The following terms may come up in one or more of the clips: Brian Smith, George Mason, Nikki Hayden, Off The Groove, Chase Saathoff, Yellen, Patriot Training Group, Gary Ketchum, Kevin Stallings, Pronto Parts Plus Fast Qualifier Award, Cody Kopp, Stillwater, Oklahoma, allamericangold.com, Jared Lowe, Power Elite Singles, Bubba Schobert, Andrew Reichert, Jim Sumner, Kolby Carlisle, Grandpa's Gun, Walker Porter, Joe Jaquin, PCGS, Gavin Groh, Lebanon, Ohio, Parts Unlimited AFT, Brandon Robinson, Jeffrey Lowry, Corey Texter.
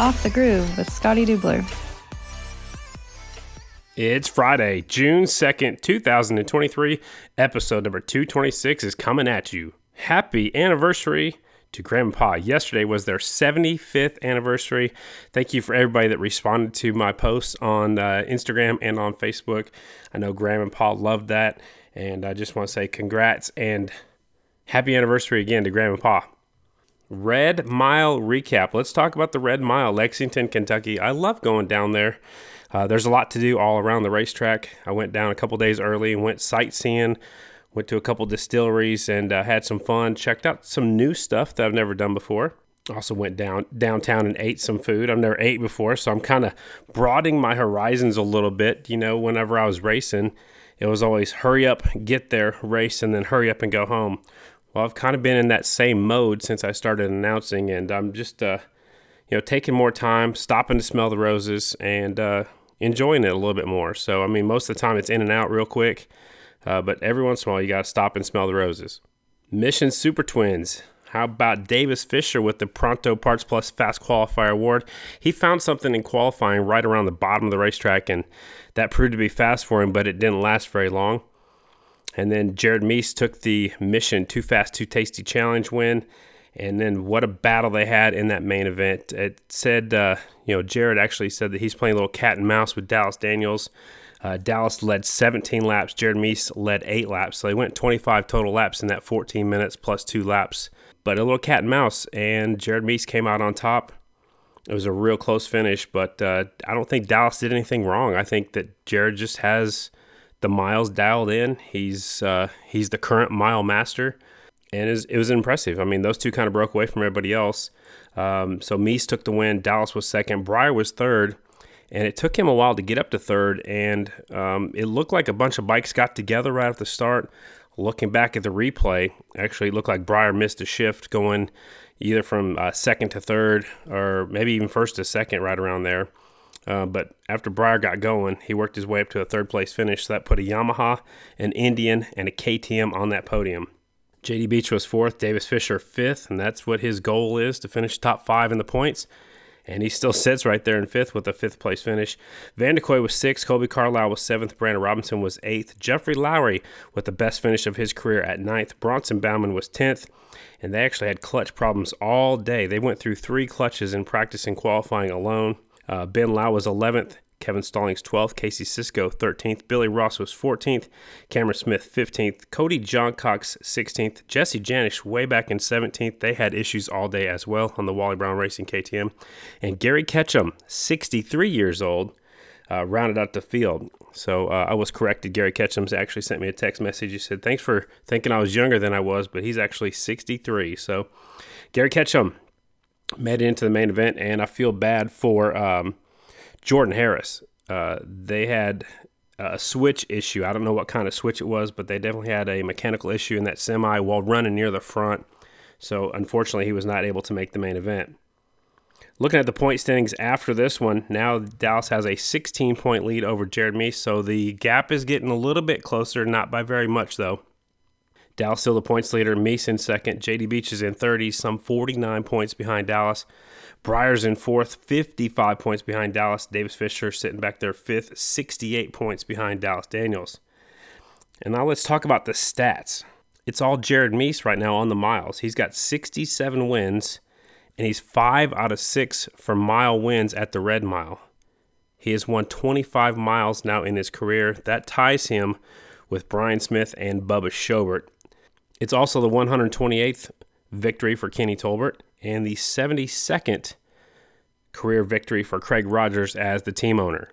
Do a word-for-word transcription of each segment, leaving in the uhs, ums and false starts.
Off the Groove with Scotty Dubler. It's Friday, June second, two thousand twenty-three. Episode number two twenty-six is coming at you. Happy anniversary to Grandma and Pa. Yesterday was their seventy-fifth anniversary. Thank you for everybody that responded to my posts on uh, Instagram and on Facebook. I know Grandma and Pa loved that. And I just want to say congrats and happy anniversary again to Grandma and Pa. Red Mile recap. Let's talk about the Red Mile, Lexington, Kentucky. I love going down there. Uh, there's a lot to do all around the racetrack. I went down a couple days early, went sightseeing, went to a couple distilleries, and uh, had some fun. Checked out some new stuff that I've never done before. Also went down downtown and ate some food I've never ate before, so I'm kind of broadening my horizons a little bit. You know, whenever I was racing, it was always hurry up, get there, race, and then hurry up and go home. Well, I've kind of been in that same mode since I started announcing, and I'm just, uh, you know, taking more time, stopping to smell the roses, and uh, enjoying it a little bit more. So, I mean, most of the time it's in and out real quick, uh, but every once in a while you got to stop and smell the roses. Mission Super Twins. How about Davis Fisher with the Pronto Parts Plus Fast Qualifier Award? He found something in qualifying right around the bottom of the racetrack, and that proved to be fast for him, but it didn't last very long. And then Jared Mees took the Mission Too Fast Too Tasty Challenge win. And then what a battle they had in that main event. It said, uh, you know, Jared actually said that he's playing a little cat and mouse with Dallas Daniels. Uh, Dallas led seventeen laps. Jared Mees led eight laps. So they went twenty-five total laps in that fourteen minutes plus two laps. But a little cat and mouse. And Jared Mees came out on top. It was a real close finish. But uh, I don't think Dallas did anything wrong. I think that Jared just has the miles dialed in. He's uh, he's the current mile master, and it was, it was impressive. I mean, those two kind of broke away from everybody else. Um, so Mees took the win. Dallas was second. Briar was third, and it took him a while to get up to third. And um, it looked like a bunch of bikes got together right at the start. Looking back at the replay, actually it looked like Briar missed a shift going either from uh, second to third, or maybe even first to second, right around there. Uh, but after Briar got going, he worked his way up to a third-place finish. So that put a Yamaha, an Indian, and a K T M on that podium. J D. Beach was fourth, Davis Fisher fifth, and that's what his goal is, to finish top five in the points. And he still sits right there in fifth with a fifth-place finish. Van de Kooi was sixth, Kolby Carlisle was seventh, Brandon Robinson was eighth, Jeffrey Lowry with the best finish of his career at ninth, Bronson Bauman was tenth, and they actually had clutch problems all day. They went through three clutches in practice and qualifying alone. Uh, Ben Lau was eleventh, Kevin Stallings twelfth, Casey Sisko thirteenth, Billy Ross was fourteenth, Cameron Smith fifteenth, Cody Johncox sixteenth, Jesse Janish way back in seventeenth. They had issues all day as well on the Wally Brown Racing K T M. And Gary Ketchum, sixty-three years old, uh, rounded out the field. So uh, I was corrected. Gary Ketchum actually sent me a text message. He said, thanks for thinking I was younger than I was, but he's actually sixty-three. So Gary Ketchum made it into the main event, and I feel bad for um, Jordan Harris. Uh, they had a switch issue. I don't know what kind of switch it was, but they definitely had a mechanical issue in that semi while running near the front. So, unfortunately, he was not able to make the main event. Looking at the point standings after this one, now Dallas has a sixteen-point lead over Jared Mees, so the gap is getting a little bit closer, not by very much, though. Dallas still the points leader, Mees in second, J D. Beach is in third, he's some forty-nine points behind Dallas. Briar's in fourth, fifty-five points behind Dallas. Davis Fisher sitting back there fifth, sixty-eight points behind Dallas Daniels. And now let's talk about the stats. It's all Jared Mees right now on the miles. He's got sixty-seven wins, and he's five out of six for mile wins at the Red Mile. He has won twenty-five miles now in his career. That ties him with Brian Smith and Bubba Schobert. It's also the one hundred twenty-eighth victory for Kenny Tolbert and the seventy-second career victory for Craig Rogers as the team owner.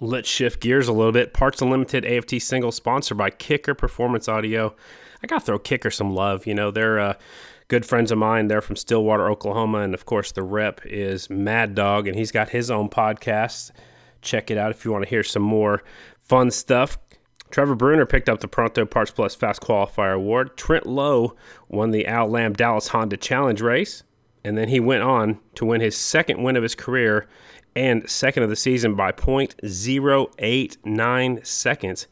Let's shift gears a little bit. Parts Unlimited A F T Singles, sponsored by Kicker Performance Audio. I got to throw Kicker some love. You know, they're uh, good friends of mine. They're from Stillwater, Oklahoma. And, of course, the rep is Mad Dog, and he's got his own podcast. Check it out if you want to hear some more fun stuff. Trevor Brunner picked up the Pronto Parts Plus Fast Qualifier Award. Trent Lowe won the Al Lamb Dallas Honda Challenge race. And then he went on to win his second win of his career and second of the season by point zero eight nine seconds.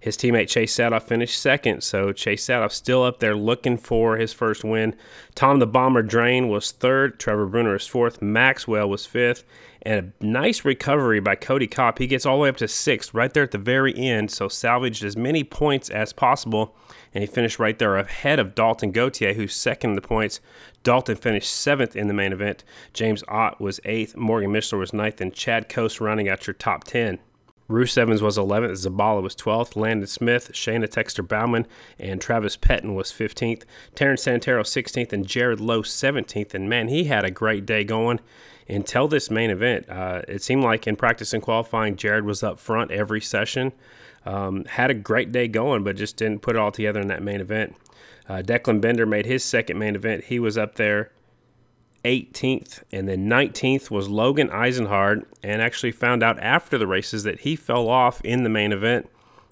His teammate Chase Saathoff finished second, so Chase Saathoff still up there looking for his first win. Tom the Bomber Drain was third, Trevor Brunner is fourth, Maxwell was fifth, and a nice recovery by Cody Kopp. He gets all the way up to sixth, right there at the very end, so salvaged as many points as possible, and he finished right there ahead of Dalton Gauthier, who's second in the points. Dalton finished seventh in the main event. James Ott was eighth, Morgan Mishler was ninth, and Chad Coase rounding out your top ten. Bruce Evans was eleventh, Zabala was twelfth, Landon Smith, Shayna Texter-Bauman, and Travis Petton was fifteenth, Terrence Santero sixteenth, and Jared Lowe seventeenth. And, man, he had a great day going until this main event. Uh, it seemed like in practice and qualifying, Jared was up front every session. Um, had a great day going, but just didn't put it all together in that main event. Uh, Declan Bender made his second main event. He was up there eighteenth, and then nineteenth was Logan Eisenhardt, and actually found out after the races that he fell off in the main event.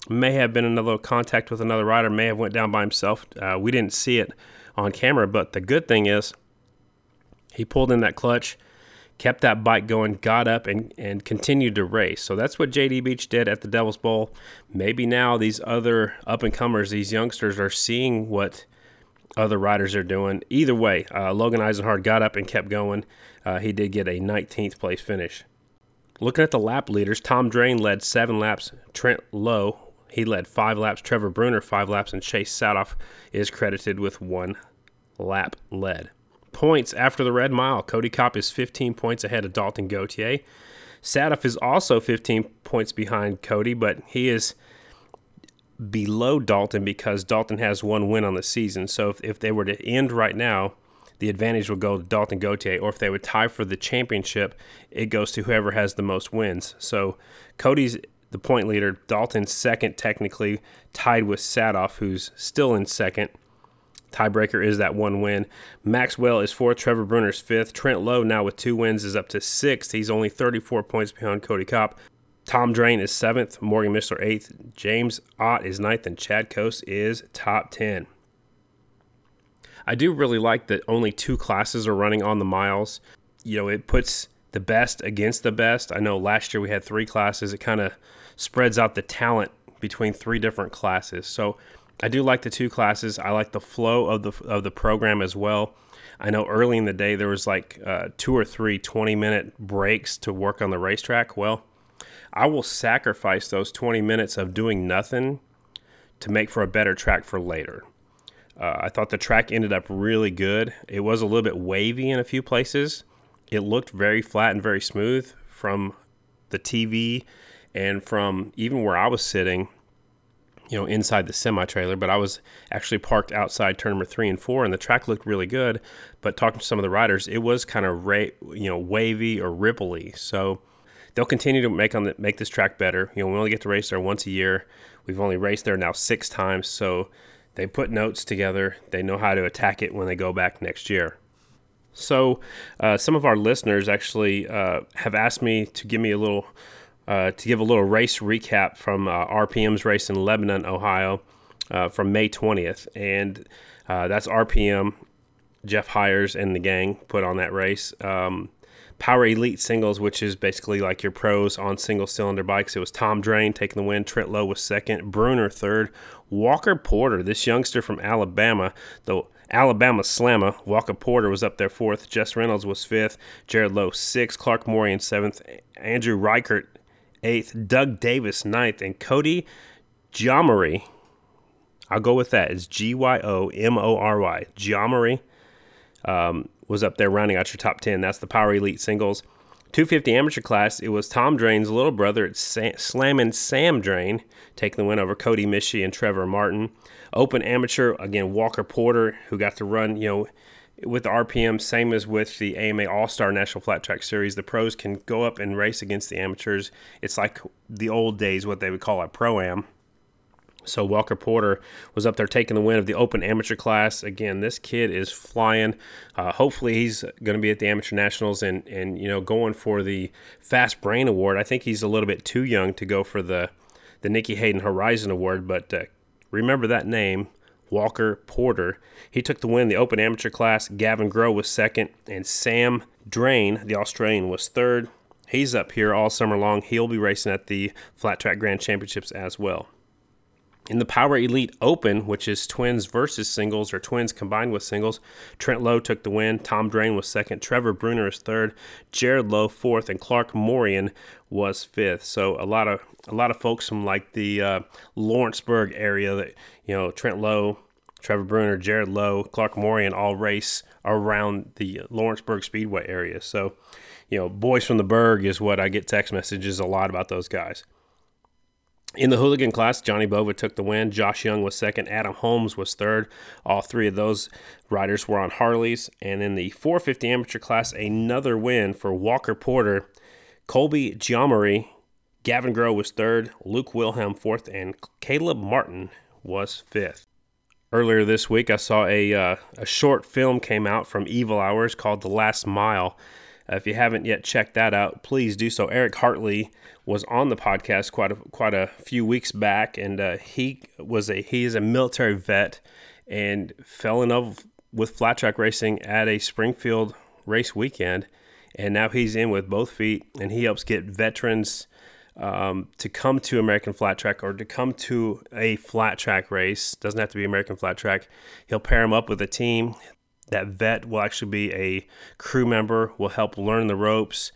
May have been another little contact with another rider, may have went down by himself. Uh, we didn't see it on camera, but the good thing is he pulled in that clutch, kept that bike going, got up, and, and continued to race. So that's what J D. Beach did at the Devil's Bowl. Maybe now these other up-and-comers, these youngsters, are seeing what other riders are doing. Either way, uh, Logan Eisenhardt got up and kept going. Uh, he did get a nineteenth place finish. Looking at the lap leaders, Tom Drain led seven laps. Trent Lowe, he led five laps. Trevor Brunner, five laps. And Chase Saathoff is credited with one lap led. Points after the Red Mile. Cody Kopp is fifteen points ahead of Dalton Gauthier. Saathoff is also fifteen points behind Cody, but he is below Dalton because Dalton has one win on the season. So if, if they were to end right now, the advantage would go to Dalton Gauthier, or if they would tie for the championship, it goes to whoever has the most wins. So Cody's the point leader, Dalton's second technically, tied with Saathoff, who's still in second. Tiebreaker is that one win. Maxwell is fourth, Trevor Brunner's fifth. Trent Lowe now with two wins is up to sixth. He's only thirty-four points behind Cody Kopp. Tom Drain is seventh, Morgan Mishler eighth, James Ott is ninth, and Chad Coase is top ten. I do really like that only two classes are running on the miles. You know, it puts the best against the best. I know last year we had three classes. It kind of spreads out the talent between three different classes. So I do like the two classes. I like the flow of the of the program as well. I know early in the day there was like uh, two or three twenty-minute breaks to work on the racetrack. Well, I will sacrifice those twenty minutes of doing nothing to make for a better track for later. Uh, I thought the track ended up really good. It was a little bit wavy in a few places. It looked very flat and very smooth from the T V and from even where I was sitting, you know, inside the semi-trailer, but I was actually parked outside turn number three and four, and the track looked really good. But talking to some of the riders, it was kind of, ra- you know, wavy or ripply. So they'll continue to make on the, make this track better. You know, we only get to race there once a year. We've only raced there now six times, so they put notes together. They know how to attack it when they go back next year. So uh, some of our listeners actually uh, have asked me to give me a little uh, to give a little race recap from uh, R P M's race in Lebanon, Ohio, uh, from May twentieth, and uh, that's R P M. Jeff Hires and the gang put on that race. Um, Power Elite Singles, which is basically like your pros on single-cylinder bikes. It was Tom Drain taking the win. Trent Lowe was second. Brunner third. Walker Porter, this youngster from Alabama, the Alabama Slammer. Walker Porter was up there fourth. Jess Reynolds was fifth. Jared Lowe sixth. Clark Morian seventh. Andrew Reichert eighth. Doug Davis ninth. And Cody Gyomory, I'll go with that. It's G Y O M O R Y. Gyomory. Um... was up there rounding out your top ten. That's the Power Elite Singles. two fifty amateur class, it was Tom Drain's little brother, it's Sam, Slammin' Sam Drain, taking the win over Cody Mishi and Trevor Martin. Open amateur, again, Walker Porter, who got to run, you know, with the R P M, same as with the A M A All-Star National Flat Track Series. The pros can go up and race against the amateurs. It's like the old days, what they would call a pro-am. So Walker Porter was up there taking the win of the open amateur class. Again, this kid is flying. Uh, hopefully he's going to be at the Amateur Nationals and, and, you know, going for the Fast Brain Award. I think he's a little bit too young to go for the, the Nikki Hayden Horizon Award, but uh, remember that name, Walker Porter. He took the win in the open amateur class. Gavin Groh was second, and Sam Drain, the Australian, was third. He's up here all summer long. He'll be racing at the Flat Track Grand Championships as well. In the Power Elite Open, which is twins versus singles or twins combined with singles, Trent Lowe took the win. Tom Drain was second. Trevor Brunner is third. Jared Lowe fourth, and Clark Morian was fifth. So a lot of a lot of folks from like the uh, Lawrenceburg area that, you know, Trent Lowe, Trevor Brunner, Jared Lowe, Clark Morian all race around the Lawrenceburg Speedway area. So, you know, boys from the Berg is what I get text messages a lot about those guys. In the hooligan class, Johnny Bova took the win. Josh Young was second. Adam Holmes was third. All three of those riders were on Harleys. And in the four fifty amateur class, another win for Walker Porter. Kolby Carlisle, Gavin Groh was third. Luke Wilhelm fourth. And Caleb Martin was fifth. Earlier this week, I saw a, uh, a short film came out from Evil Hours called The Last Mile. Uh, if you haven't yet checked that out, please do so. Eric Hartley was on the podcast quite a, quite a few weeks back, and uh, he was a he is a military vet and fell in love with flat track racing at a Springfield race weekend, and now he's in with both feet, and he helps get veterans um, to come to American Flat Track or to come to a flat track race. Doesn't have to be American Flat Track. He'll pair them up with a team. That vet will actually be a crew member, will help learn the ropes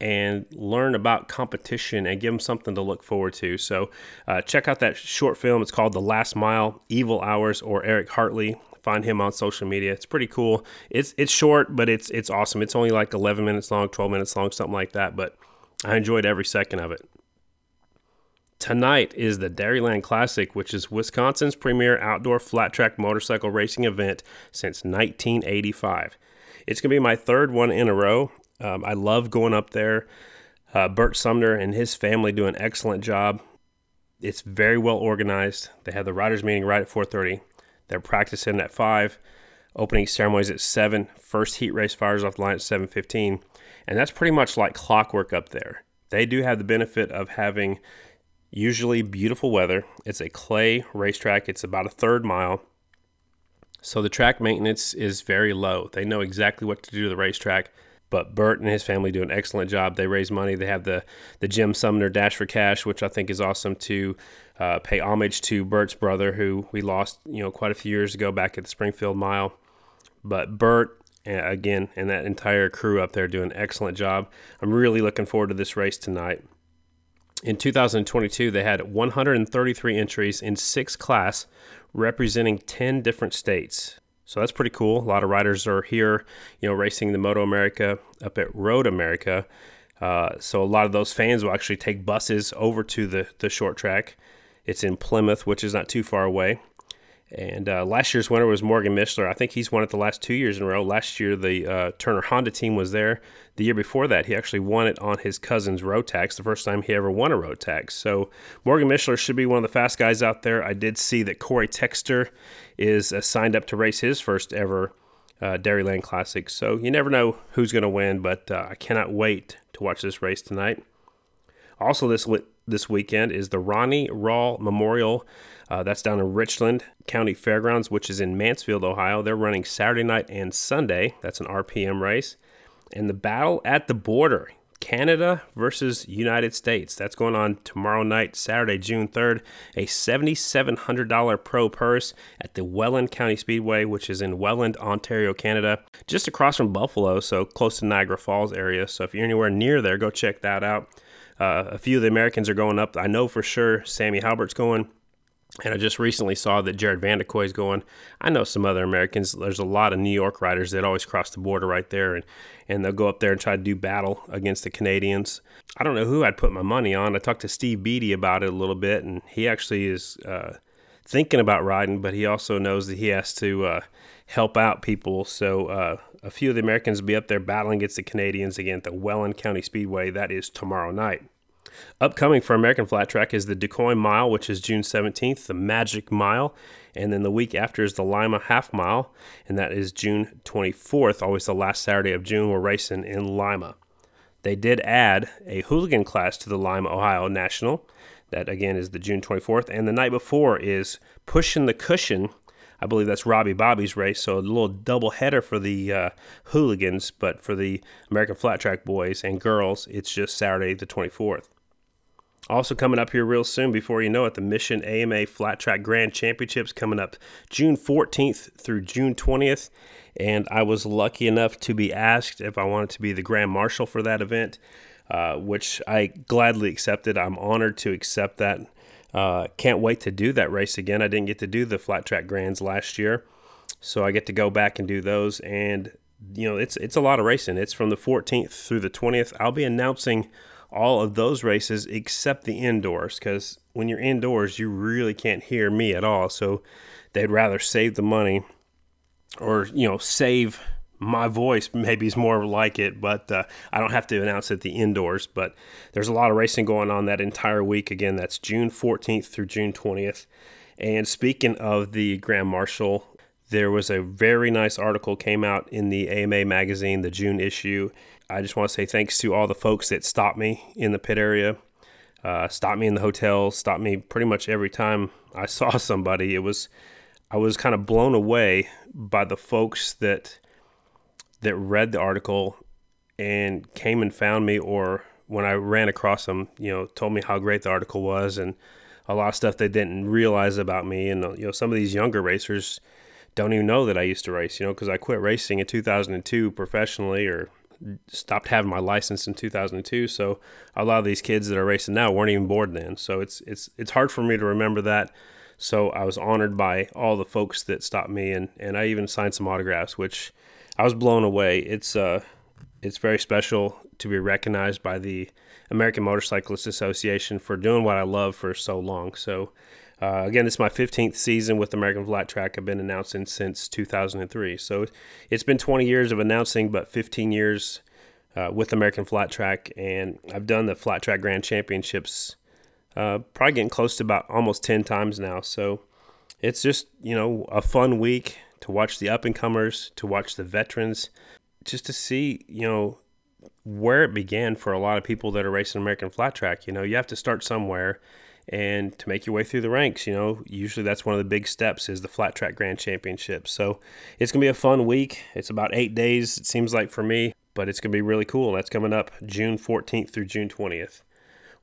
and learn about competition and give them something to look forward to. So uh, check out that short film. It's called The Last Mile, Evil Hours, or Eric Hartley. Find him on social media. It's pretty cool. It's it's short, but it's it's awesome. It's only like eleven minutes long, twelve minutes long, something like that. But I enjoyed every second of it. Tonight is the Dairyland Classic, which is Wisconsin's premier outdoor flat track motorcycle racing event since nineteen eighty-five. It's going to be my third one in a row. Um, I love going up there. Uh, Bert Sumner and his family do an excellent job. It's very well organized. They have the riders meeting right at four thirty. They're practicing at five. Opening ceremonies at seven. First heat race fires off the line at seven fifteen. And that's pretty much like clockwork up there. They do have the benefit of having usually beautiful weather. It's a clay racetrack. It's about a third mile. So the track maintenance is very low. They know exactly what to do to the racetrack. But Bert and his family do an excellent job. They raise money. They have the, the Jim Sumner Dash for Cash, which I think is awesome to uh, pay homage to Bert's brother, who we lost, you know, quite a few years ago back at the Springfield Mile. But Bert, again, and that entire crew up there do an excellent job. I'm really looking forward to this race tonight. In two thousand twenty-two, they had one hundred thirty-three entries in six class, representing ten different states. So that's pretty cool. A lot of riders are here, you know, racing the Moto America up at Road America. Uh, so a lot of those fans will actually take buses over to the, the short track. It's in Plymouth, which is not too far away. And uh, last year's winner was Morgan Mishler. I think he's won it the last two years in a row. Last year, the uh, Turner Honda team was there. The year before that, he actually won it on his cousin's road tax, the first time he ever won a road tax. So Morgan Mishler should be one of the fast guys out there. I did see that Corey Texter is uh, signed up to race his first ever uh, Dairyland Classic. So you never know who's going to win, but uh, I cannot wait to watch this race tonight. Also, this lit. This weekend is the Ronnie Rawl Memorial. Uh, that's down in Richland County Fairgrounds, which is in Mansfield, Ohio. They're running Saturday night and Sunday. That's an R P M race. And the Battle at the Border, Canada versus United States. That's going on tomorrow night, Saturday, June third. A seven thousand seven hundred dollars pro purse at the Welland County Speedway, which is in Welland, Ontario, Canada. Just across from Buffalo, so close to Niagara Falls area. So if you're anywhere near there, go check that out. Uh, a few of the Americans are going up. I know for sure Sammy Halbert's going, and I just recently saw that Jared Vandekoy's going. I know some other Americans. There's a lot of New York riders that always cross the border right there, and, and they'll go up there and try to do battle against the Canadians. I don't know who I'd put my money on. I talked to Steve Beattie about it a little bit, and he actually is uh, thinking about riding, but he also knows that he has to uh, help out people, so uh, a few of the Americans will be up there battling against the Canadians again at the Welland County Speedway. That is tomorrow night. Upcoming for American Flat Track is the Duquoin Mile, which is June seventeenth, the Magic Mile, and then the week after is the Lima Half Mile, and that is June twenty-fourth, always the last Saturday of June. We're racing in Lima. They did add a hooligan class to the Lima, Ohio National. That, again, is the June twenty-fourth, and the night before is Pushing the Cushion. I believe that's Robbie Bobby's race, so a little doubleheader for the uh, hooligans, but for the American Flat Track boys and girls, it's just Saturday the twenty-fourth. Also coming up here real soon, before you know it, the Mission A M A Flat Track Grand Championships coming up June fourteenth through June twentieth. And I was lucky enough to be asked if I wanted to be the Grand Marshal for that event, uh, which I gladly accepted. I'm honored to accept that. Uh, can't wait to do that race again. I didn't get to do the Flat Track Grands last year, so I get to go back and do those. And, you know, it's it's a lot of racing. It's from the fourteenth through the twentieth. I'll be announcing all of those races except the indoors, because when you're indoors, you really can't hear me at all. So they'd rather save the money, or, you know, save my voice, maybe is more like it, but uh, I don't have to announce it the indoors. But there's a lot of racing going on that entire week. Again, that's June fourteenth through June twentieth. And speaking of the Grand Marshal, there was a very nice article came out in the A M A magazine, the June issue. I just want to say thanks to all the folks that stopped me in the pit area, uh, stopped me in the hotel, stopped me pretty much every time I saw somebody. It was, I was kind of blown away by the folks that that read the article and came and found me, or when I ran across them, you know, told me how great the article was and a lot of stuff they didn't realize about me. And, you know, some of these younger racers don't even know that I used to race, you know, because I quit racing in two thousand two professionally, or stopped having my license in two thousand two. So a lot of these kids that are racing now weren't even born then. So it's it's it's hard for me to remember that. So I was honored by all the folks that stopped me, and, and I even signed some autographs, which I was blown away. It's uh, it's very special to be recognized by the American Motorcyclist Association for doing what I love for so long. So uh, again, this is my fifteenth season with American Flat Track. I've been announcing since two thousand three. So it's been twenty years of announcing, but fifteen years uh, with American Flat Track. And I've done the Flat Track Grand Championships uh, probably getting close to about almost ten times now. So it's just, you know, a fun week to watch the up-and-comers, to watch the veterans, just to see, you know, where it began for a lot of people that are racing American Flat Track. You know, you have to start somewhere, and to make your way through the ranks, you know, usually that's one of the big steps is the Flat Track Grand Championship. So it's going to be a fun week. It's about eight days, it seems like, for me, but it's going to be really cool. That's coming up June fourteenth through June twentieth.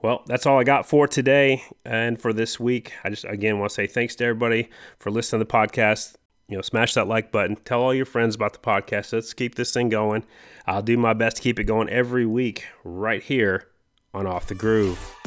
Well, that's all I got for today and for this week. I just, again, want to say thanks to everybody for listening to the podcast. You know, smash that like button. Tell all your friends about the podcast. Let's keep this thing going. I'll do my best to keep it going every week right here on Off the Groove.